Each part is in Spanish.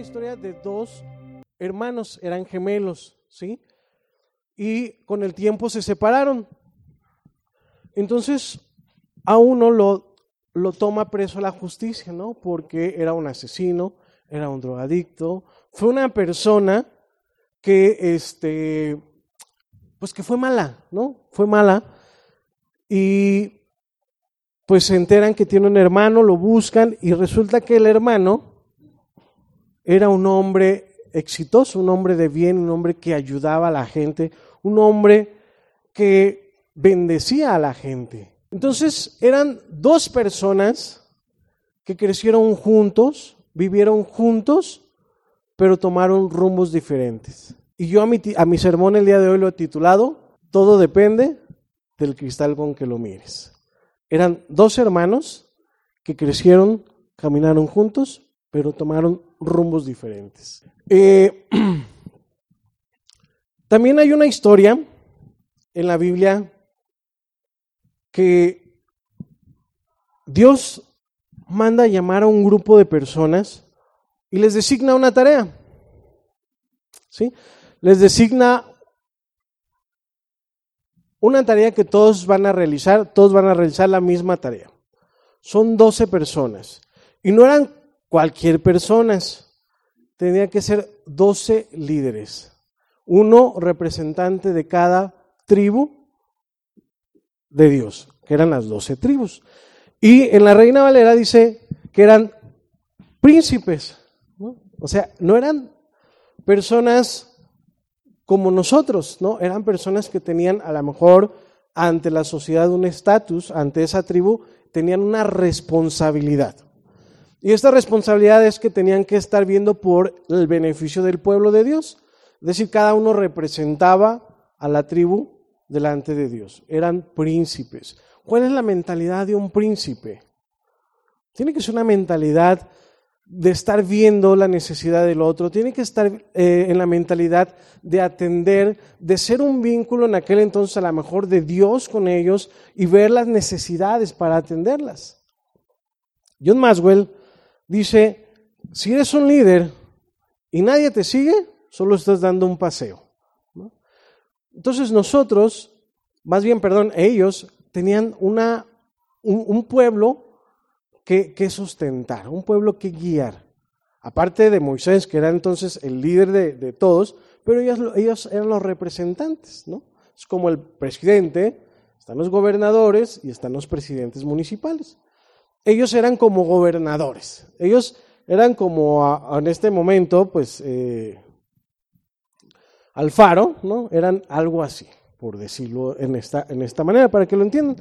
la historia de dos hermanos, eran gemelos, ¿sí? Y con el tiempo se separaron. Entonces, a uno lo toma preso la justicia, ¿no? Porque era un asesino, era un drogadicto, fue una persona que, pues que fue mala, ¿no? Fue mala y pues se enteran que tiene un hermano, lo buscan y resulta que el hermano era un hombre exitoso, un hombre de bien, un hombre que ayudaba a la gente, un hombre que bendecía a la gente. Entonces eran dos personas que crecieron juntos, vivieron juntos, pero tomaron rumbos diferentes. Y yo a mi sermón el día de hoy lo he titulado, todo depende del cristal con que lo mires. Eran dos hermanos que crecieron, caminaron juntos, pero tomaron rumbos diferentes. También hay una historia en la Biblia que Dios manda llamar a un grupo de personas y les designa una tarea, ¿sí? Les designa una tarea que todos van a realizar la misma tarea. Son 12 personas y no eran cualquier personas, tenía que ser 12 líderes, uno representante de cada tribu de Dios, que eran las 12 tribus. Y en la Reina Valera dice que eran príncipes, ¿no? O sea, no eran personas como nosotros, ¿no? Eran personas que tenían a lo mejor ante la sociedad un estatus, ante esa tribu tenían una responsabilidad. Y esta responsabilidad es que tenían que estar viendo por el beneficio del pueblo de Dios. Es decir, cada uno representaba a la tribu delante de Dios. Eran príncipes. ¿Cuál es la mentalidad de un príncipe? Tiene que ser una mentalidad de estar viendo la necesidad del otro, tiene que estar en la mentalidad de atender, de ser un vínculo en aquel entonces a lo mejor de Dios con ellos y ver las necesidades para atenderlas. John Maxwell dice, si eres un líder y nadie te sigue, solo estás dando un paseo, ¿no? Entonces ellos tenían un pueblo que sustentar, un pueblo que guiar. Aparte de Moisés, que era entonces el líder de todos, pero ellos eran los representantes, ¿no? Es como el presidente, están los gobernadores y están los presidentes municipales. Ellos eran como gobernadores, ellos eran como en este momento, pues, Alfaro, ¿no? Eran algo así, por decirlo en esta manera, para que lo entiendan.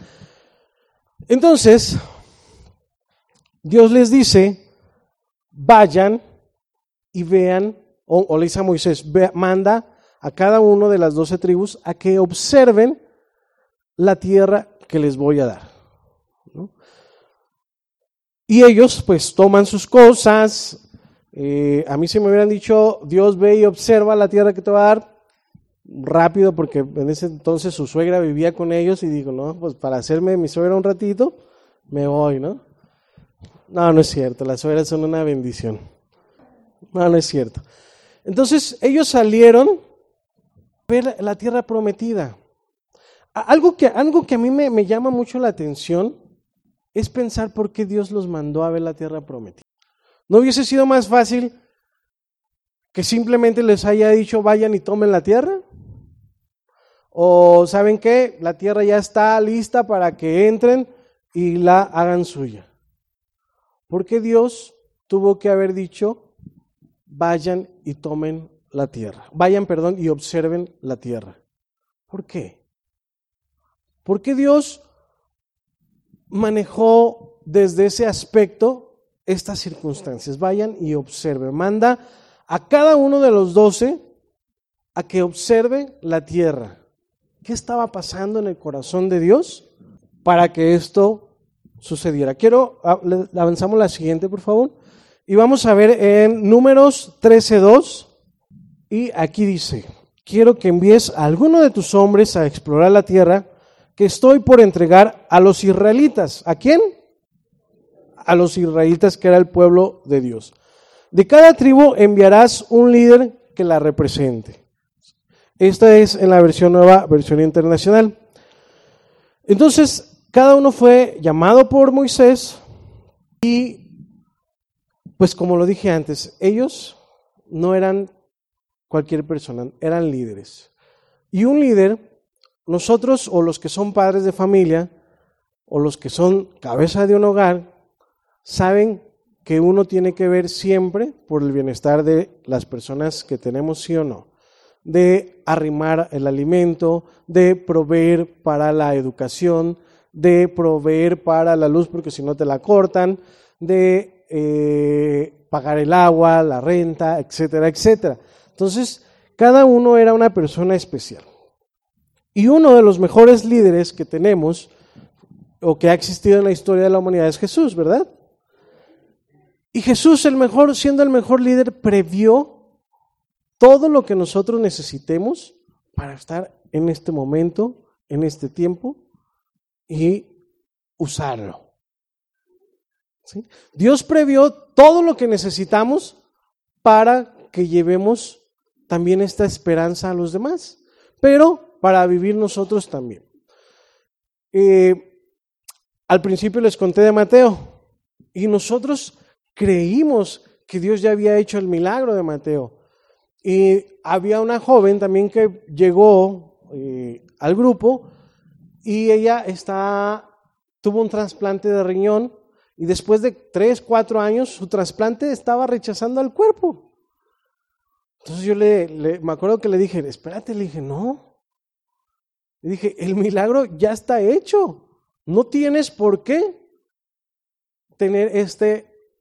Entonces, Dios les dice, vayan y vean, o le dice a Moisés, manda a cada uno de las 12 tribus a que observen la tierra que les voy a dar, ¿no? Y ellos pues toman sus cosas. A mí si me hubieran dicho, Dios ve y observa la tierra que te va a dar, rápido, porque en ese entonces su suegra vivía con ellos y digo, no, pues para hacerme mi suegra un ratito, me voy, ¿no? No es cierto, las suegras son una bendición. No es cierto. Entonces ellos salieron a ver la tierra prometida. Algo que a mí me llama mucho la atención es pensar por qué Dios los mandó a ver la tierra prometida. ¿No hubiese sido más fácil que simplemente les haya dicho vayan y tomen la tierra? ¿O saben qué? La tierra ya está lista para que entren y la hagan suya. ¿Por qué Dios tuvo que haber dicho, vayan y tomen la tierra? Y observen la tierra. ¿Por qué? ¿Por qué Dios manejó desde ese aspecto estas circunstancias? Vayan y observen. Manda a cada uno de los 12 a que observe la tierra. ¿Qué estaba pasando en el corazón de Dios para que esto sucediera? Avanzamos la siguiente, por favor, y vamos a ver en Números 13:2, y aquí dice, quiero que envíes a alguno de tus hombres a explorar la tierra que estoy por entregar a los israelitas. ¿A quién? A los israelitas, que era el pueblo de Dios. De cada tribu enviarás un líder que la represente. Esta es en la versión nueva, versión internacional. Entonces, cada uno fue llamado por Moisés y, pues como lo dije antes, ellos no eran cualquier persona, eran líderes. Y un líder, nosotros o los que son padres de familia o los que son cabeza de un hogar, saben que uno tiene que ver siempre por el bienestar de las personas que tenemos, sí o no, de arrimar el alimento, de proveer para la educación, de proveer para la luz porque si no te la cortan, de pagar el agua, la renta, etcétera, etcétera. Entonces, cada uno era una persona especial. Y uno de los mejores líderes que tenemos o que ha existido en la historia de la humanidad es Jesús, ¿verdad? Y Jesús, siendo el mejor líder, previó todo lo que nosotros necesitemos para estar en este momento, en este tiempo y usarlo. ¿Sí? Dios previó todo lo que necesitamos para que llevemos también esta esperanza a los demás, pero para vivir nosotros también. Al principio les conté de Mateo y nosotros creímos que Dios ya había hecho el milagro de Mateo. Y había una joven también que llegó al grupo y ella tuvo un trasplante de riñón y después de 3-4 años su trasplante estaba rechazando al cuerpo. Entonces yo me acuerdo que le dije, espérate, le dije, no. Le dije, el milagro ya está hecho. No tienes por qué tener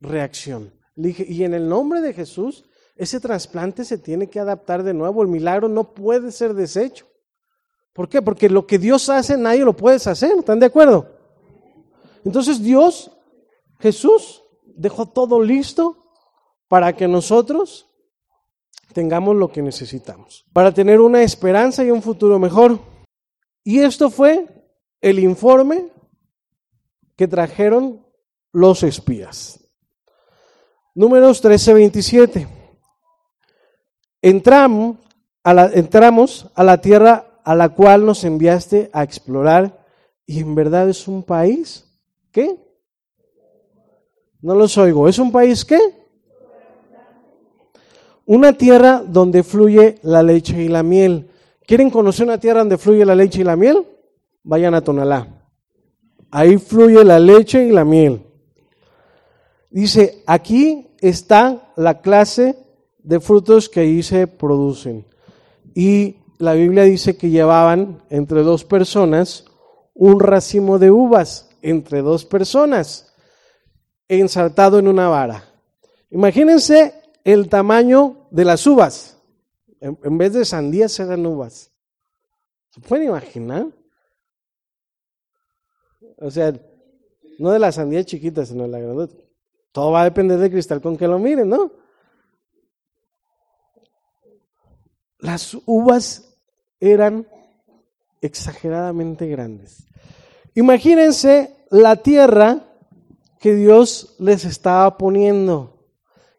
reacción. Le dije, y en el nombre de Jesús, ese trasplante se tiene que adaptar de nuevo. El milagro no puede ser deshecho. ¿Por qué? Porque lo que Dios hace, nadie lo puede hacer. ¿Están de acuerdo? Entonces Jesús dejó todo listo para que nosotros tengamos lo que necesitamos, para tener una esperanza y un futuro mejor. Y esto fue el informe que trajeron los espías. Números 13:27. Entramos a la tierra a la cual nos enviaste a explorar, y en verdad es un país ¿qué? No los oigo. ¿Es un país qué? Una tierra donde fluye la leche y la miel. ¿Quieren conocer una tierra donde fluye la leche y la miel? Vayan a Tonalá. Ahí fluye la leche y la miel. Dice, aquí está la clase de frutos que ahí se producen. Y la Biblia dice que llevaban entre 2 personas un racimo de uvas, entre 2 personas, ensartado en una vara. Imagínense el tamaño de las uvas. En vez de sandías eran uvas. ¿Se pueden imaginar? O sea, no de las sandías chiquitas, sino de la grandota. Todo va a depender del cristal con que lo miren, ¿no? Las uvas eran exageradamente grandes. Imagínense la tierra que Dios les estaba poniendo,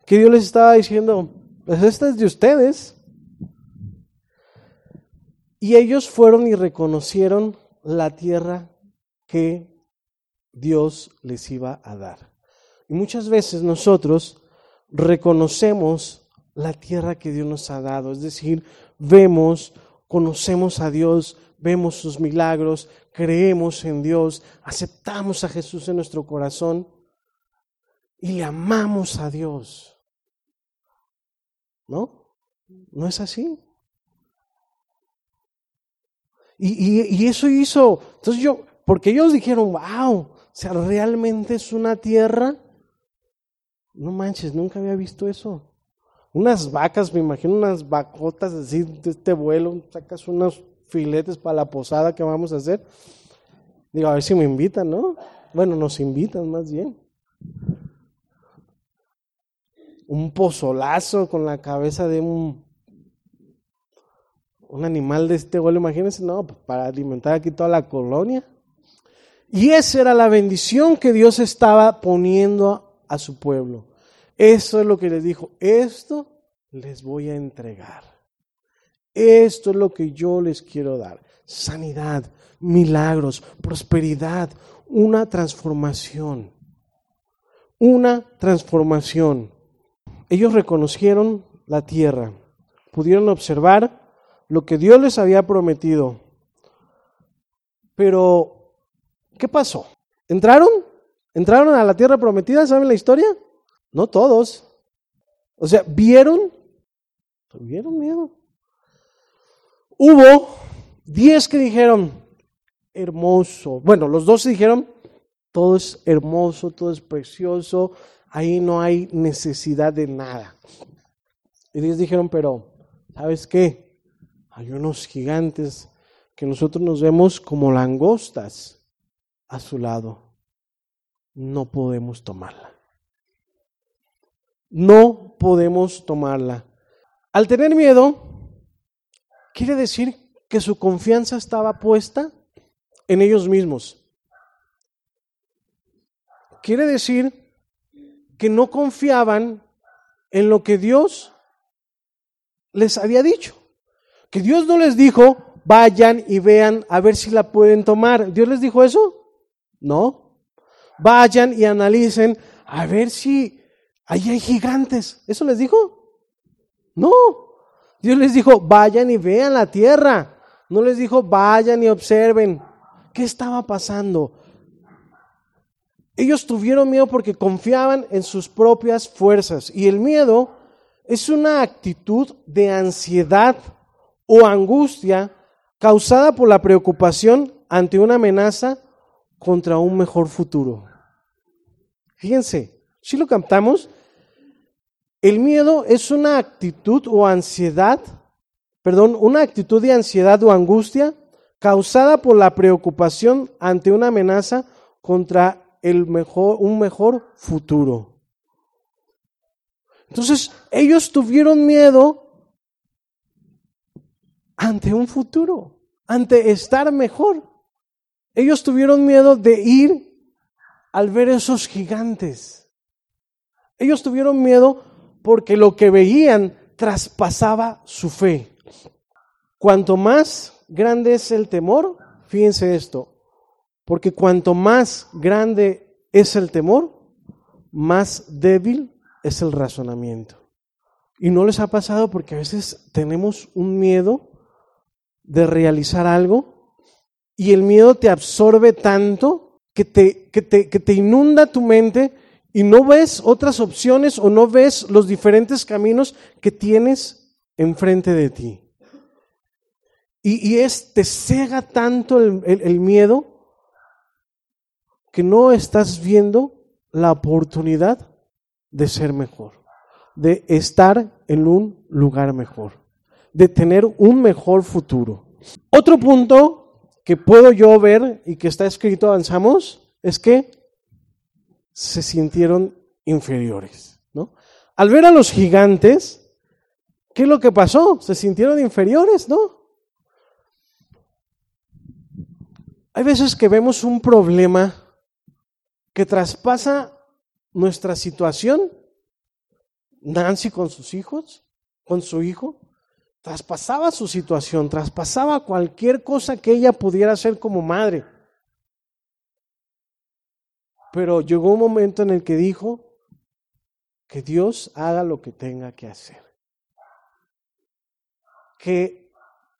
que Dios les estaba diciendo, pues esta es de ustedes. Y ellos fueron y reconocieron la tierra que Dios les iba a dar. Y muchas veces nosotros reconocemos la tierra que Dios nos ha dado, es decir, conocemos a Dios, vemos sus milagros, creemos en Dios, aceptamos a Jesús en nuestro corazón y le amamos a Dios. ¿No? ¿No es así? Y eso hizo, entonces porque ellos dijeron, wow, o sea, realmente es una tierra. No manches, nunca había visto eso. Unas vacas, me imagino unas vacotas así de este vuelo, sacas unos filetes para la posada que vamos a hacer. Digo, a ver si me invitan, ¿no? Bueno, nos invitan más bien. Un pozolazo con la cabeza de un animal de este vuelo, imagínense, no, para alimentar aquí toda la colonia. Y esa era la bendición que Dios estaba poniendo a su pueblo. Eso es lo que les dijo, esto les voy a entregar. Esto es lo que yo les quiero dar. Sanidad, milagros, prosperidad, una transformación. Una transformación. Ellos reconocieron la tierra, pudieron observar lo que Dios les había prometido. Pero, ¿qué pasó? ¿Entraron? ¿Entraron a la tierra prometida? ¿Saben la historia? No todos. O sea, ¿vieron? Tuvieron miedo. Hubo 10 que dijeron, hermoso. Bueno, los 12 dijeron, todo es hermoso, todo es precioso, ahí no hay necesidad de nada. Y 10 dijeron, pero, ¿sabes qué? Hay unos gigantes que nosotros nos vemos como langostas a su lado. No podemos tomarla. No podemos tomarla. Al tener miedo, quiere decir que su confianza estaba puesta en ellos mismos. Quiere decir que no confiaban en lo que Dios les había dicho. Que Dios no les dijo, vayan y vean a ver si la pueden tomar. ¿Dios les dijo eso? No. Vayan y analicen a ver si... Ahí hay gigantes. ¿Eso les dijo? No. Dios les dijo, vayan y vean la tierra. No les dijo, vayan y observen. ¿Qué estaba pasando? Ellos tuvieron miedo porque confiaban en sus propias fuerzas. Y el miedo es una actitud de ansiedad o angustia causada por la preocupación ante una amenaza contra un mejor futuro. Fíjense, si lo captamos. El miedo es una actitud o ansiedad, una actitud de ansiedad o angustia causada por la preocupación ante una amenaza contra un mejor futuro. Entonces, ellos tuvieron miedo ante un futuro, ante estar mejor. Ellos tuvieron miedo de ir al ver esos gigantes. Ellos tuvieron miedo porque lo que veían traspasaba su fe. Cuanto más grande es el temor, fíjense esto, porque cuanto más grande es el temor, más débil es el razonamiento. Y no les ha pasado porque a veces tenemos un miedo de realizar algo y el miedo te absorbe tanto que te inunda tu mente. Y no ves otras opciones o no ves los diferentes caminos que tienes enfrente de ti. Y te cega tanto el miedo que no estás viendo la oportunidad de ser mejor, de estar en un lugar mejor, de tener un mejor futuro. Otro punto que puedo yo ver y que está escrito, avanzamos, es que se sintieron inferiores, ¿no? Al ver a los gigantes, ¿qué es lo que pasó? Se sintieron inferiores, ¿no? Hay veces que vemos un problema que traspasa nuestra situación. Nancy con sus hijos, con su hijo, traspasaba su situación, traspasaba cualquier cosa que ella pudiera hacer como madre. Pero llegó un momento en el que dijo que Dios haga lo que tenga que hacer. Que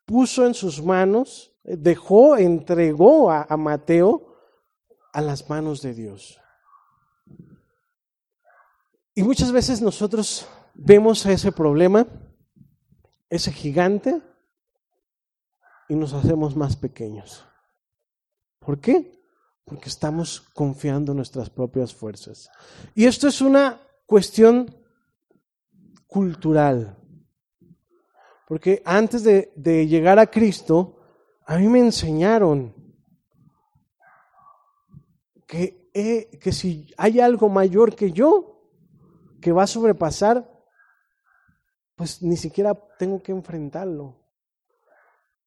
puso en sus manos, entregó a Mateo a las manos de Dios. Y muchas veces nosotros vemos ese problema, ese gigante, y nos hacemos más pequeños. ¿Por qué? Porque estamos confiando en nuestras propias fuerzas. Y esto es una cuestión cultural. Porque antes de llegar a Cristo, a mí me enseñaron que si hay algo mayor que yo, que va a sobrepasar, pues ni siquiera tengo que enfrentarlo.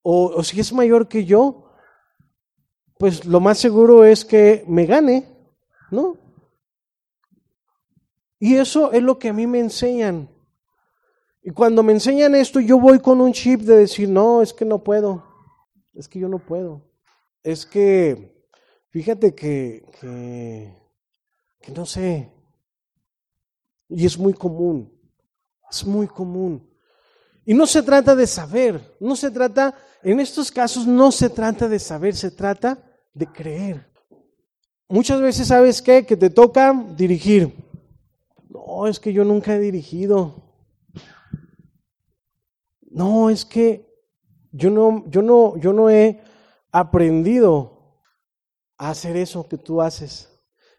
O si es mayor que yo, pues lo más seguro es que me gane, ¿no? Y eso es lo que a mí me enseñan. Y cuando me enseñan esto, yo voy con un chip de decir, no, es que no puedo. Es que yo no puedo. Es que, fíjate que no sé. Y es muy común. Es muy común. Y no se trata de saber. No se trata, en estos casos no se trata de saber, se trata de creer. Muchas veces, ¿sabes qué? Que te toca dirigir. No, es que yo nunca he dirigido. No, es que yo no he aprendido a hacer eso que tú haces.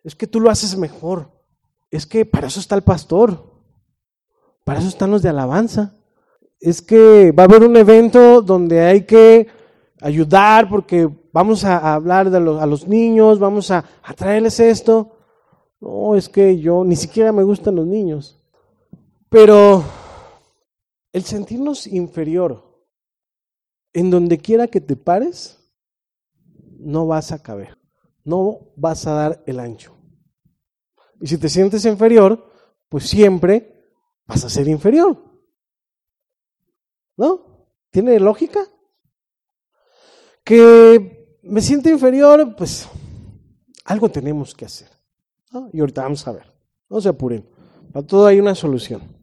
Es que tú lo haces mejor. Es que para eso está el pastor. Para eso están los de alabanza. Es que va a haber un evento donde hay que ayudar porque vamos a hablar a los niños, vamos a traerles esto. No, es que yo ni siquiera me gustan los niños. Pero el sentirnos inferior, en donde quiera que te pares, no vas a caber, no vas a dar el ancho. Y si te sientes inferior, pues siempre vas a ser inferior. ¿No? ¿Tiene lógica? Que me siento inferior, pues algo tenemos que hacer, ¿no? Y ahorita vamos a ver, no se apuren, para todo hay una solución.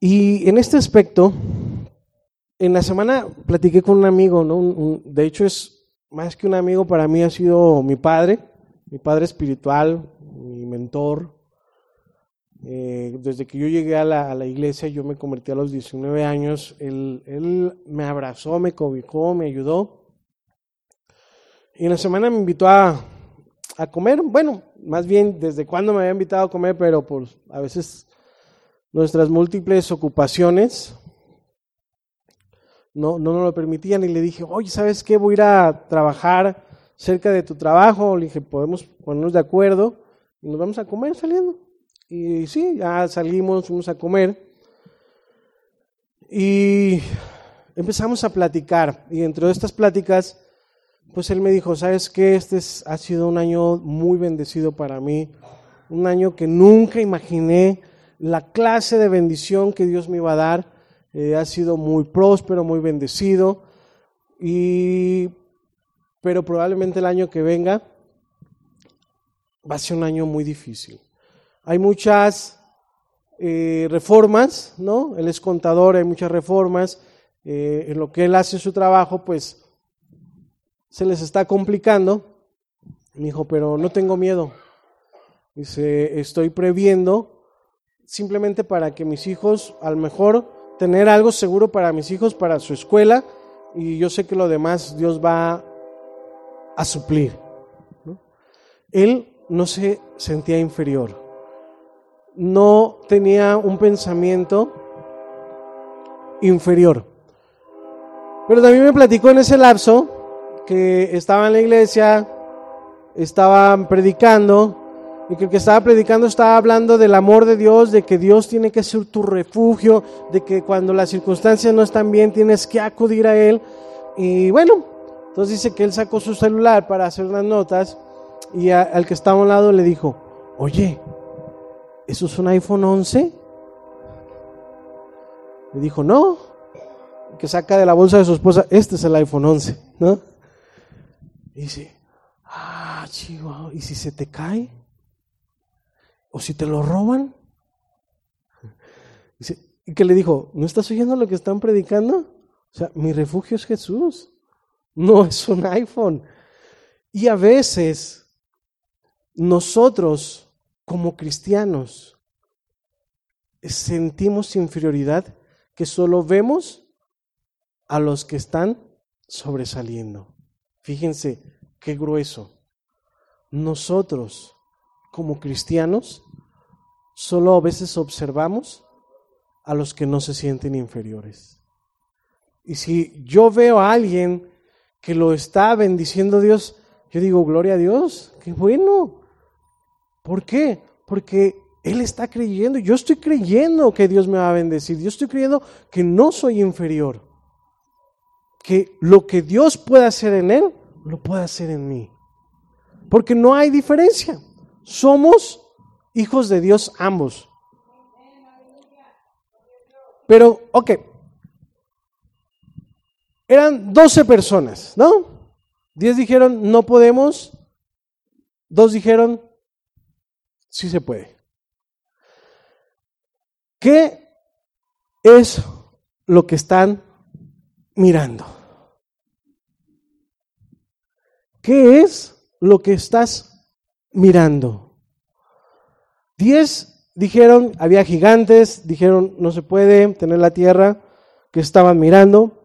Y en este aspecto, en la semana platiqué con un amigo, ¿no? De hecho es más que un amigo, para mí ha sido mi padre espiritual, mi mentor. Desde que yo llegué a la iglesia, yo me convertí a los 19 años, él me abrazó, me cobijó, me ayudó. Y en la semana me invitó a comer, bueno, más bien desde cuándo me había invitado a comer, pero pues a veces nuestras múltiples ocupaciones no nos lo permitían. Y le dije, oye, ¿sabes qué? Voy a ir a trabajar cerca de tu trabajo. Le dije, podemos ponernos de acuerdo y nos vamos a comer saliendo. Y sí, ya salimos, fuimos a comer y empezamos a platicar. Y dentro de estas pláticas, pues él me dijo, ¿sabes qué? Ha sido un año muy bendecido para mí, un año que nunca imaginé la clase de bendición que Dios me iba a dar. Ha sido muy próspero, muy bendecido, pero probablemente el año que venga va a ser un año muy difícil. Hay muchas reformas, ¿no? Él es contador, hay muchas reformas, en lo que él hace su trabajo, pues se les está complicando. Me dijo, pero no tengo miedo. Dice, estoy previendo simplemente para que mis hijos, a lo mejor tener algo seguro para mis hijos, para su escuela, y yo sé que lo demás Dios va a suplir, ¿no? Él no se sentía inferior, no tenía un pensamiento inferior. Pero también me platicó en ese lapso que estaba en la iglesia, estaban predicando, y que el que estaba predicando estaba hablando del amor de Dios, de que Dios tiene que ser tu refugio, de que cuando las circunstancias no están bien tienes que acudir a Él. Y bueno, entonces dice que él sacó su celular para hacer las notas y al que estaba a un lado le dijo, oye, ¿eso es un iPhone 11? Le dijo, no, que saca de la bolsa de su esposa, este es el iPhone 11, ¿no? Y dice, ah, chihuahua, ¿y si se te cae? ¿O si te lo roban? Y que le dijo, ¿no estás oyendo lo que están predicando? O sea, mi refugio es Jesús, no es un iPhone. Y a veces, nosotros como cristianos sentimos inferioridad que solo vemos a los que están sobresaliendo. Fíjense qué grueso. Nosotros, como cristianos, solo a veces observamos a los que no se sienten inferiores. Y si yo veo a alguien que lo está bendiciendo Dios, yo digo, gloria a Dios, qué bueno. ¿Por qué? Porque él está creyendo, yo estoy creyendo que Dios me va a bendecir, yo estoy creyendo que no soy inferior, que lo que Dios puede hacer en él, lo puede hacer en mí. Porque no hay diferencia. Somos hijos de Dios ambos. Pero, ok, eran 12 personas, ¿no? 10 dijeron, no podemos. 2 dijeron, sí se puede. ¿Qué es lo que están mirando? ¿Qué es lo que estás mirando? 10 dijeron, había gigantes, dijeron, no se puede tener la tierra que estaban mirando.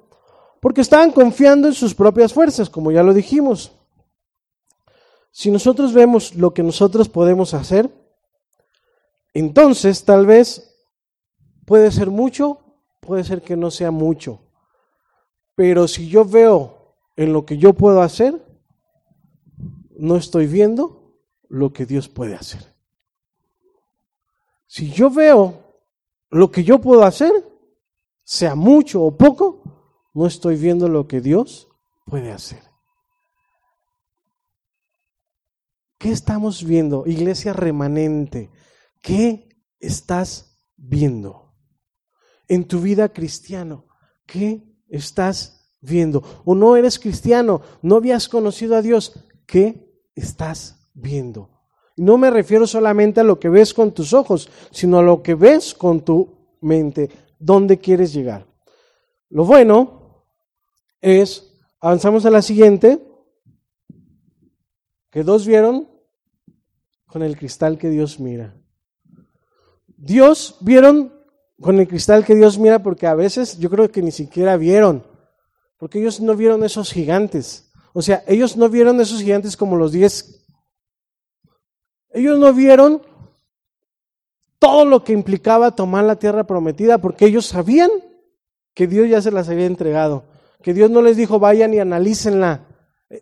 Porque estaban confiando en sus propias fuerzas, como ya lo dijimos. Si nosotros vemos lo que nosotros podemos hacer, entonces tal vez puede ser mucho, puede ser que no sea mucho. Pero si yo veo en lo que yo puedo hacer, no estoy viendo lo que Dios puede hacer. Si yo veo lo que yo puedo hacer, sea mucho o poco, no estoy viendo lo que Dios puede hacer. ¿Qué estamos viendo? Iglesia remanente, ¿qué estás viendo? En tu vida cristiano, ¿qué estás viendo? O no eres cristiano, no habías conocido a Dios, ¿qué estás viendo? No me refiero solamente a lo que ves con tus ojos, sino a lo que ves con tu mente. ¿Dónde quieres llegar? Lo bueno es, avanzamos a la siguiente, que 2 vieron con el cristal que Dios mira. 2 vieron con el cristal que Dios mira, porque a veces yo creo que ni siquiera vieron, porque ellos no vieron esos gigantes. O sea, ellos no vieron esos gigantes como los 10. Ellos no vieron todo lo que implicaba tomar la tierra prometida, porque ellos sabían que Dios ya se las había entregado. Que Dios no les dijo, vayan y analícenla.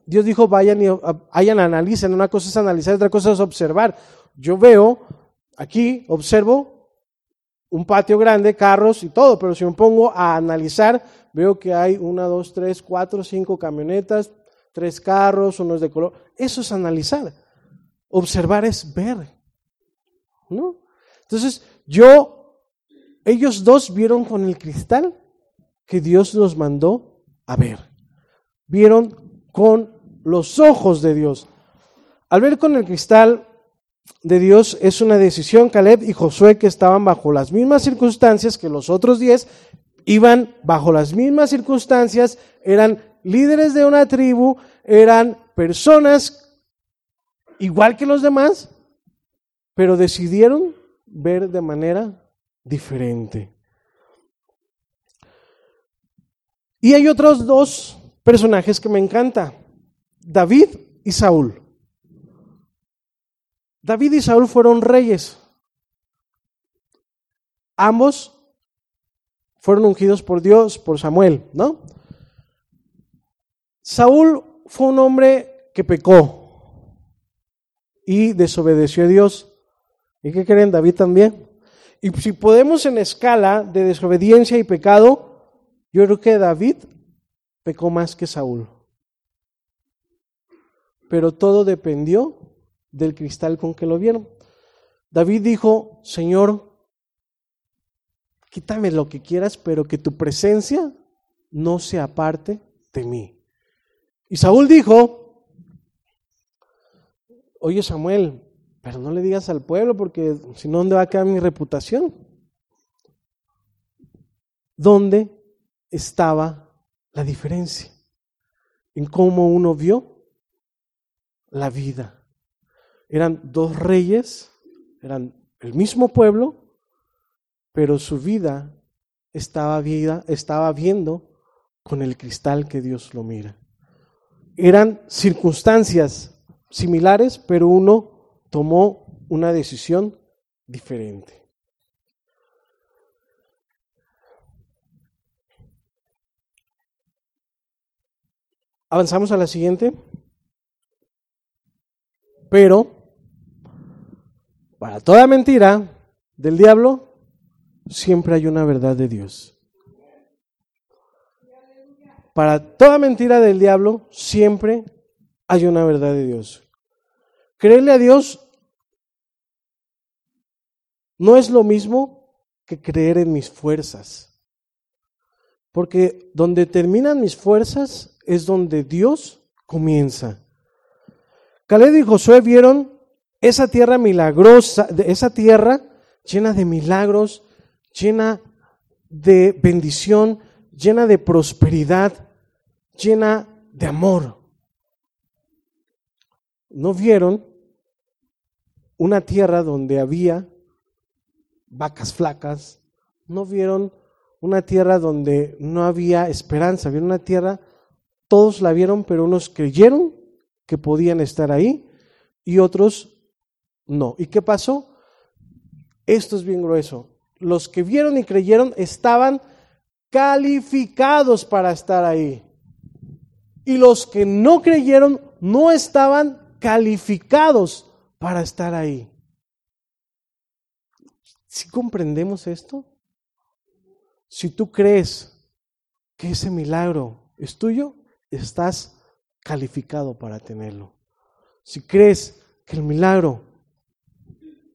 Dios dijo, vayan y analicen. Una cosa es analizar, otra cosa es observar. Yo veo, aquí observo un patio grande, carros y todo, pero si me pongo a analizar, veo que hay 1, 2, 3, 4, 5 camionetas, 3 carros, unos de color. Eso es analizar. Observar es ver, ¿no? Entonces, ellos 2 vieron con el cristal que Dios nos mandó a ver. Vieron con los ojos de Dios. Al ver con el cristal de Dios es una decisión. Caleb y Josué, que estaban bajo las mismas circunstancias que los otros 10, iban bajo las mismas circunstancias, eran líderes de una tribu, eran personas igual que los demás, pero decidieron ver de manera diferente. Y hay otros 2 personajes que me encanta, David y Saúl. David y Saúl fueron reyes. Ambos fueron ungidos por Dios, por Samuel, ¿no? Saúl fue un hombre que pecó y desobedeció a Dios. ¿Y qué creen? David también. Y si podemos en escala de desobediencia y pecado, yo creo que David pecó más que Saúl. Pero todo dependió del cristal con que lo vieron. David dijo, Señor, quítame lo que quieras, pero que tu presencia no se aparte de mí. Y Saúl dijo, oye Samuel, pero no le digas al pueblo, porque si no, ¿dónde va a quedar mi reputación? ¿Dónde estaba la diferencia? En cómo uno vio la vida. Eran 2 reyes, eran el mismo pueblo, pero su vida estaba viendo con el cristal que Dios lo mira. Eran circunstancias similares, pero uno tomó una decisión diferente. Avanzamos a la siguiente. Pero, para toda mentira del diablo, siempre hay una verdad de Dios. Para toda mentira del diablo, siempre hay una verdad de Dios. Creerle a Dios no es lo mismo que creer en mis fuerzas. Porque donde terminan mis fuerzas es donde Dios comienza. Caleb y Josué vieron esa tierra milagrosa, esa tierra llena de milagros, llena de bendición, llena de prosperidad, llena de amor. No vieron una tierra donde había vacas flacas, no vieron una tierra donde no había esperanza, vieron una tierra, todos la vieron, pero unos creyeron que podían estar ahí y otros no. ¿Y qué pasó? Esto es bien grueso. Los que vieron y creyeron estaban calificados para estar ahí. Y los que no creyeron no estaban calificados para estar ahí. ¿Sí comprendemos esto? Si tú crees que ese milagro es tuyo, estás calificado para tenerlo. Si crees que el milagro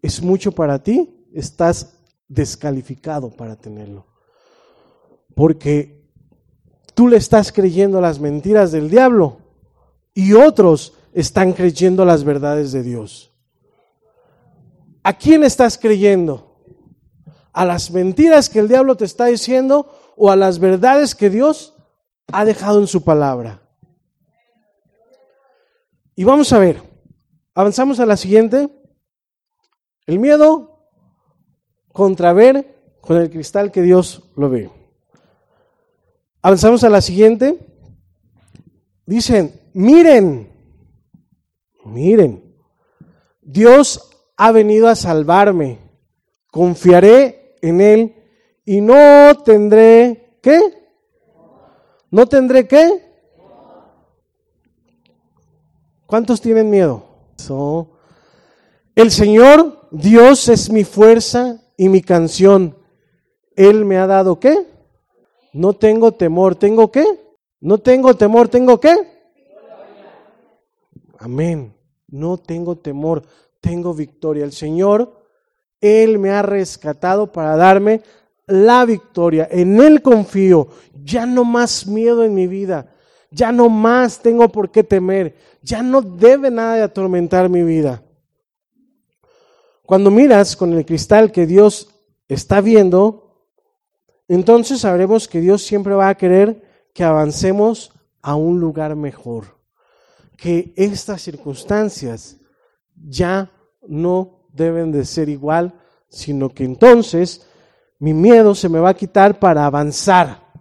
es mucho para ti, estás descalificado para tenerlo. Porque tú le estás creyendo las mentiras del diablo y otros están creyendo las verdades de Dios. ¿A quién estás creyendo? ¿A las mentiras que el diablo te está diciendo o a las verdades que Dios ha dejado en su palabra? Y vamos a ver, avanzamos a la siguiente. El miedo contra ver con el cristal que Dios lo ve. Avanzamos a la siguiente. Dicen, miren, Dios ha venido a salvarme. Confiaré en él y no tendré ¿qué? ¿No tendré qué? ¿Cuántos tienen miedo? El Señor Dios es mi fuerza y mi canción. Él me ha dado ¿qué? No tengo temor. ¿Tengo qué? No tengo temor. ¿Tengo qué? Amén. No tengo temor. Tengo victoria. El Señor Él me ha rescatado para darme la victoria. En Él confío. Ya no más miedo en mi vida. Ya no más tengo por qué temer. Ya no debe nada de atormentar mi vida. Cuando miras con el cristal que Dios está viendo, entonces sabremos que Dios siempre va a querer que avancemos a un lugar mejor. Que estas circunstancias ya no deben de ser igual, sino que entonces mi miedo se me va a quitar para avanzar,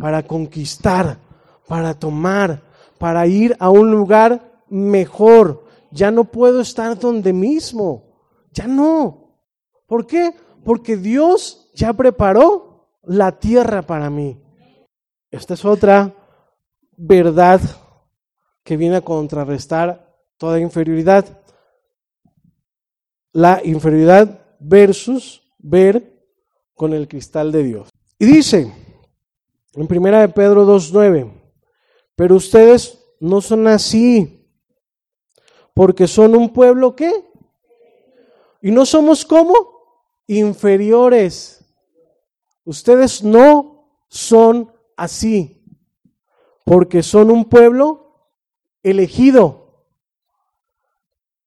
para conquistar, para tomar, para ir a un lugar mejor. Ya no puedo estar donde mismo, ya no. ¿Por qué? Porque Dios ya preparó la tierra para mí. Esta es otra verdad que viene a contrarrestar toda inferioridad. La inferioridad versus ver con el cristal de Dios. Y dice, en 1 Pedro 2:9, pero ustedes no son así, porque son un pueblo ¿qué? Y no somos ¿cómo? Inferiores. Ustedes no son así, porque son un pueblo elegido.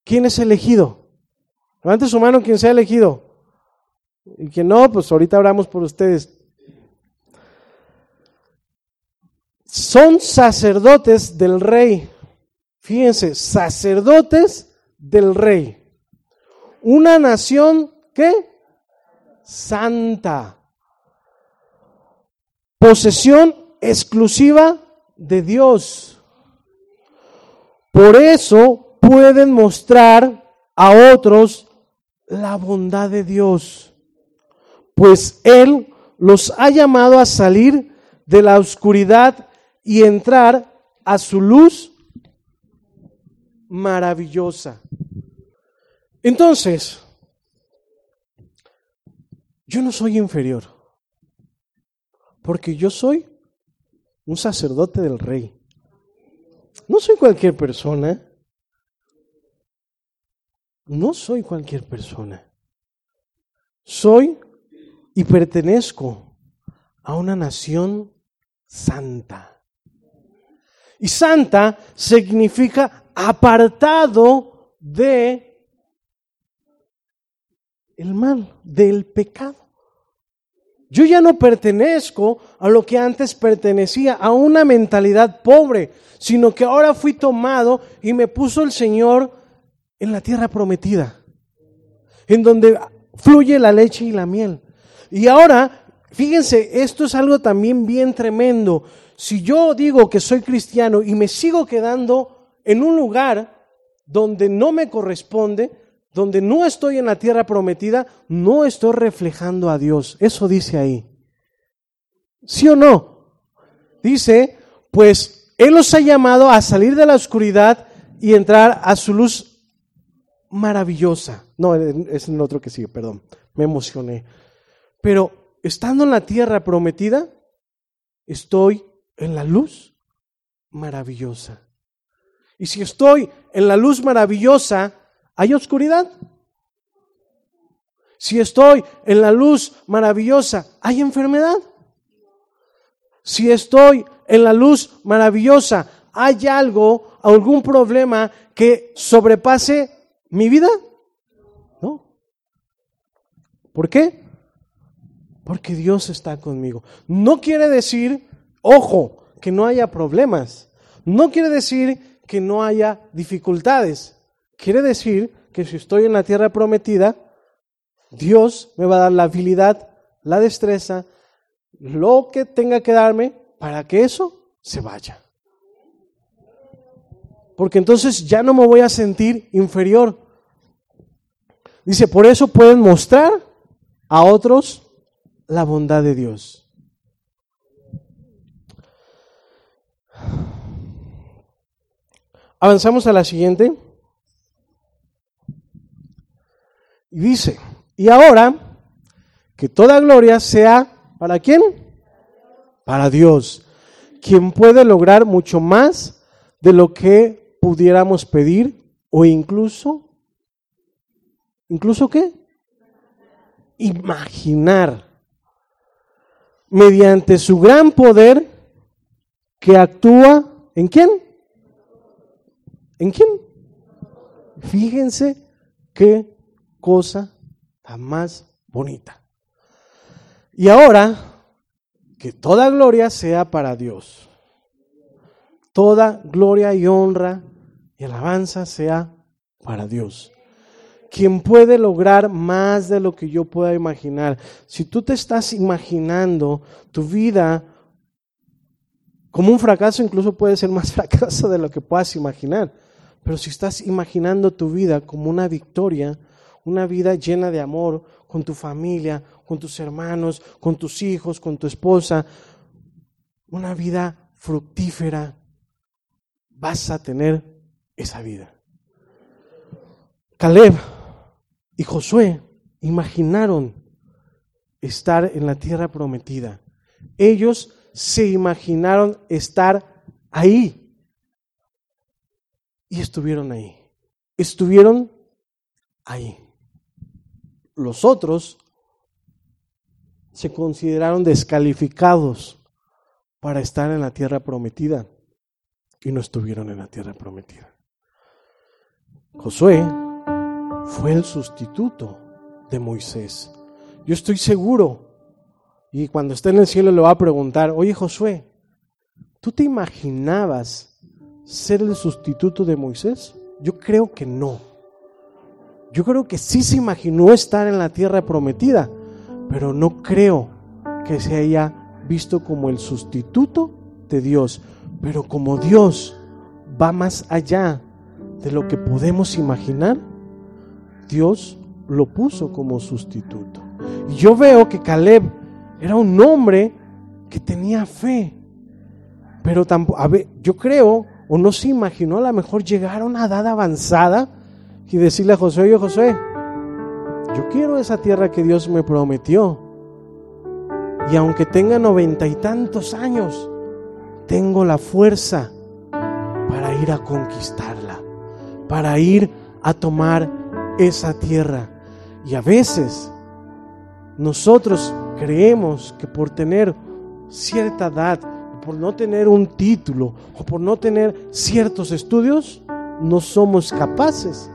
¿Quién es elegido? Levante su mano quien sea elegido. Y quien no, pues ahorita oramos por ustedes. Son sacerdotes del rey. Fíjense, sacerdotes del rey. Una nación, ¿qué? Santa. Posesión exclusiva de Dios. Por eso pueden mostrar a otros la bondad de Dios, pues Él los ha llamado a salir de la oscuridad y entrar a su luz maravillosa. Entonces, yo no soy inferior, porque yo soy un sacerdote del rey. No soy cualquier persona. No soy cualquier persona. Soy y pertenezco a una nación santa. Y santa significa apartado de el mal, del pecado. Yo ya no pertenezco a lo que antes pertenecía, a una mentalidad pobre, sino que ahora fui tomado y me puso el Señor en la tierra prometida, en donde fluye la leche y la miel. Y ahora, fíjense, esto es algo también bien tremendo. Si yo digo que soy cristiano y me sigo quedando en un lugar donde no me corresponde, donde no estoy en la tierra prometida, no estoy reflejando a Dios. Eso dice ahí. ¿Sí o no? Dice, pues Él los ha llamado a salir de la oscuridad y entrar a su luz maravillosa. No, es el otro que sigue, perdón. Me emocioné. Pero estando en la tierra prometida, estoy en la luz maravillosa. Y si estoy en la luz maravillosa, ¿hay oscuridad? Si estoy en la luz maravillosa, ¿hay enfermedad? Si estoy en la luz maravillosa, ¿hay algo, algún problema que sobrepase mi vida? No. ¿Por qué? Porque Dios está conmigo. No quiere decir, ojo, que no haya problemas. No quiere decir que no haya dificultades. Quiere decir que si estoy en la tierra prometida, Dios me va a dar la habilidad, la destreza, lo que tenga que darme para que eso se vaya. Porque entonces ya no me voy a sentir inferior. Dice, por eso pueden mostrar a otros la bondad de Dios. Avanzamos a la siguiente. Y dice, y ahora que toda gloria sea, ¿para quién? Para Dios, quien puede lograr mucho más de lo que pudiéramos pedir o incluso ¿qué? Imaginar, mediante su gran poder que actúa, ¿en quién? ¿En quién? Fíjense que cosa tan más bonita. Y ahora, que toda gloria sea para Dios. Toda gloria y honra y alabanza sea para Dios. Quien puede lograr más de lo que yo pueda imaginar. Si tú te estás imaginando tu vida como un fracaso, incluso puede ser más fracaso de lo que puedas imaginar. Pero si estás imaginando tu vida como una victoria, una vida llena de amor, con tu familia, con tus hermanos, con tus hijos, con tu esposa, una vida fructífera, vas a tener esa vida. Caleb y Josué imaginaron estar en la tierra prometida. Ellos se imaginaron estar ahí y estuvieron ahí. Estuvieron ahí. Los otros se consideraron descalificados para estar en la tierra prometida y no estuvieron en la tierra prometida. Josué fue el sustituto de Moisés. Yo estoy seguro, y cuando esté en el cielo le va a preguntar, oye Josué, ¿tú te imaginabas ser el sustituto de Moisés? Yo creo que no. Yo creo que sí se imaginó estar en la tierra prometida, pero no creo que se haya visto como el sustituto de Dios. Pero como Dios va más allá de lo que podemos imaginar, Dios lo puso como sustituto. Y yo veo que Caleb era un hombre que tenía fe, pero tampoco, yo creo, o no se imaginó a lo mejor llegar a una edad avanzada y decirle a Josué, oye Josué, yo quiero esa tierra que Dios me prometió. Y aunque tenga 90 y tantos años, tengo la fuerza para ir a conquistarla, para ir a tomar esa tierra. Y a veces nosotros creemos que por tener cierta edad, por no tener un título o por no tener ciertos estudios, no somos capaces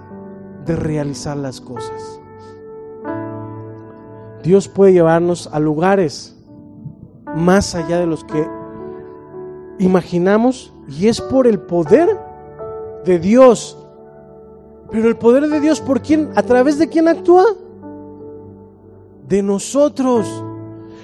de realizar las cosas. Dios puede llevarnos a lugares más allá de los que imaginamos, y es por el poder de Dios. Pero el poder de Dios, ¿por quién? ¿A través de quién actúa? De nosotros.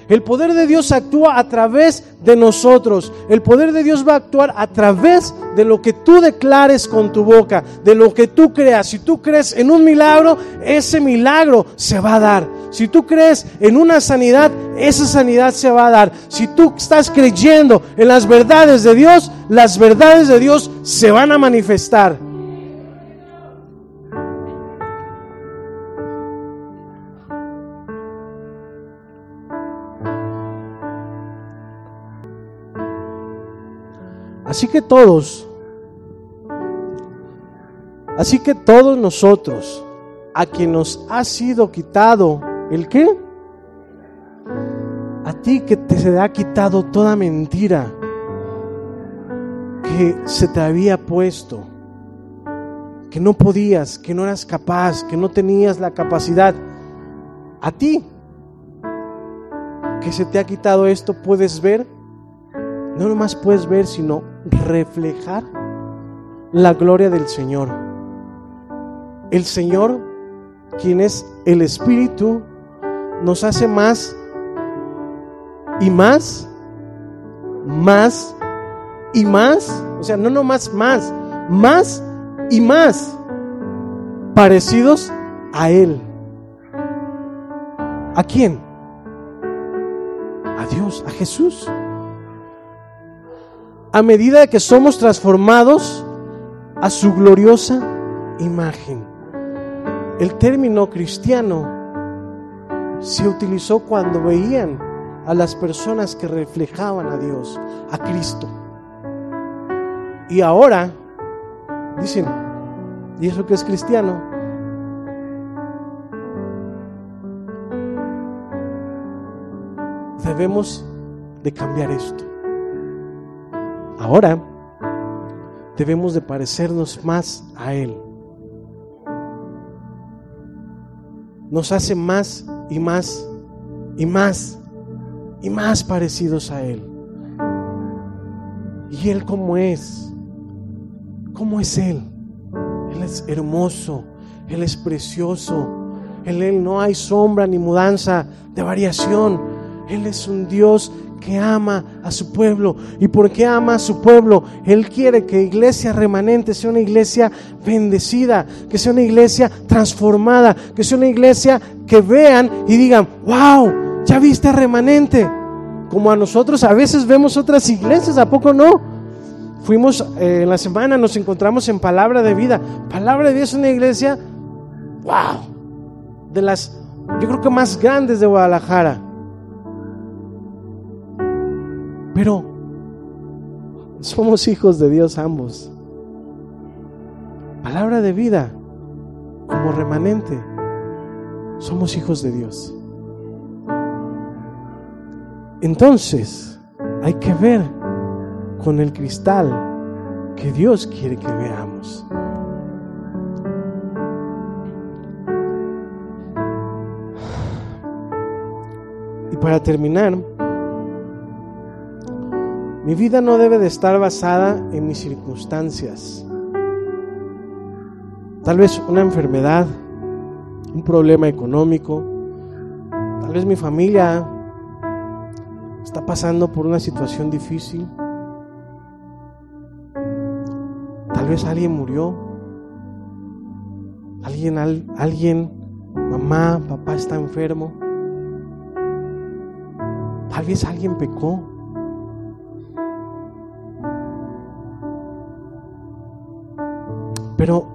El poder de Dios actúa a través de nosotros. El poder de Dios va a actuar a través de lo que tú declares con tu boca, de lo que tú creas. Si tú crees en un milagro, ese milagro se va a dar. Si tú crees en una sanidad, esa sanidad se va a dar. Si tú estás creyendo en las verdades de Dios, las verdades de Dios se van a manifestar. Así que todos nosotros, a quien nos ha sido quitado, ¿el qué? A ti que te se te ha quitado toda mentira que se te había puesto, que no podías, que no eras capaz, que no tenías la capacidad. A ti que se te ha quitado esto, puedes ver. No nomás puedes ver, sino reflejar la gloria del Señor. El Señor, quien es el Espíritu, nos hace más y más, más y más. O sea, no nomás más, más y más parecidos a Él. ¿A quién? A Dios, a Jesús. A medida que somos transformados a su gloriosa imagen. El término cristiano se utilizó cuando veían a las personas que reflejaban a Dios, a Cristo. Y ahora dicen, ¿y eso qué es cristiano? Debemos de cambiar esto. Ahora debemos de parecernos más a Él. Nos hace más y más y más y más parecidos a Él. ¿Y Él cómo es? ¿Cómo es Él? Él es hermoso, Él es precioso. En Él no hay sombra ni mudanza de variación. Él es un Dios que ama a su pueblo. ¿Y por qué ama a su pueblo? Él quiere que Iglesia Remanente sea una iglesia bendecida, que sea una iglesia transformada, que sea una iglesia que vean y digan, wow, ya viste a Remanente. Como a nosotros a veces vemos otras iglesias, ¿a poco no? Fuimos en la semana, nos encontramos en Palabra de Vida. Palabra de Vida es una iglesia, wow, de las, yo creo que más grandes de Guadalajara. Pero somos hijos de Dios ambos. Palabra de Vida, como Remanente, somos hijos de Dios. Entonces, hay que ver con el cristal que Dios quiere que veamos. Y para terminar, mi vida no debe de estar basada en mis circunstancias. Tal vez una enfermedad, un problema económico, tal vez mi familia está pasando por una situación difícil, tal vez alguien murió, alguien, mamá, papá está enfermo, tal vez alguien pecó. Pero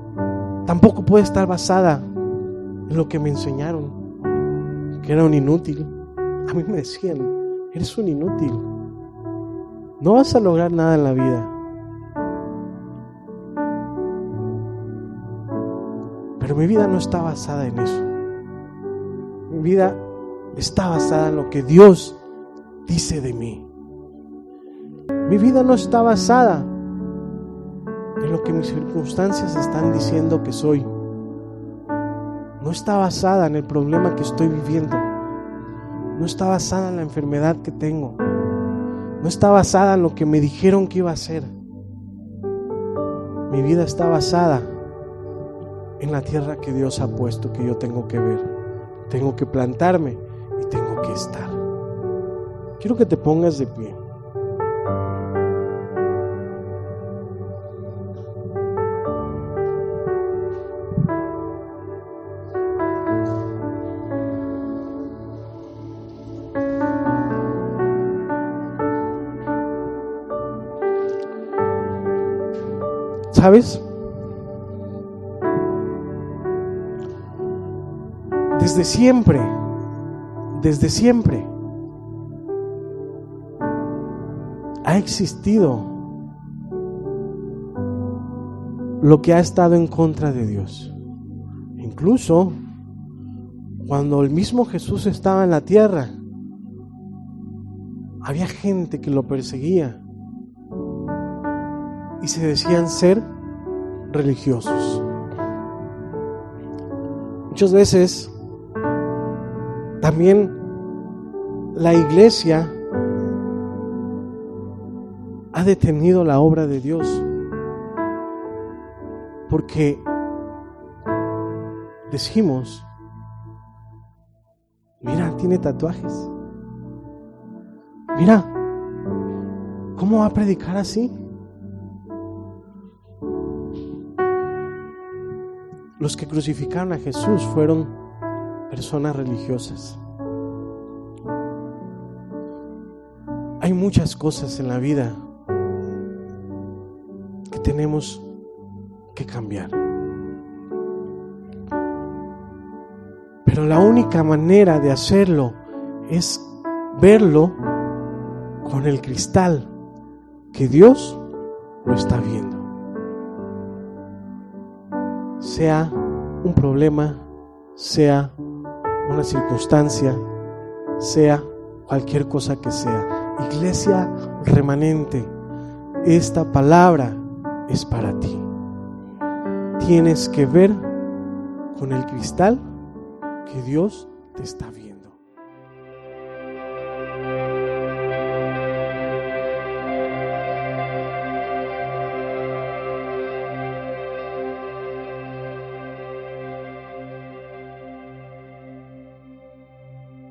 tampoco puede estar basada en lo que me enseñaron, que era un inútil. A mí me decían, eres un inútil, no vas a lograr nada en la vida. Pero mi vida no está basada en eso. Mi vida está basada en lo que Dios dice de mí. Mi vida no está basada en lo que mis circunstancias están diciendo que soy. No está basada en el problema que estoy viviendo. No está basada en la enfermedad que tengo. No está basada en lo que me dijeron que iba a ser. Mi vida está basada en la tierra que Dios ha puesto, que yo tengo que ver, tengo que plantarme y tengo que estar. Quiero que te pongas de pie. ¿Sabes? Desde siempre ha existido lo que ha estado en contra de Dios. Incluso cuando el mismo Jesús estaba en la tierra, había gente que lo perseguía y se decían ser religiosos. Muchas veces también la iglesia ha detenido la obra de Dios porque decimos, mira, tiene tatuajes, mira, ¿cómo va a predicar así? Los que crucificaron a Jesús fueron personas religiosas. Hay muchas cosas en la vida que tenemos que cambiar. Pero la única manera de hacerlo es verlo con el cristal que Dios lo está viendo. Sea un problema, sea una circunstancia, sea cualquier cosa que sea. Iglesia Remanente, esta palabra es para ti. Tienes que ver con el cristal que Dios te está viendo.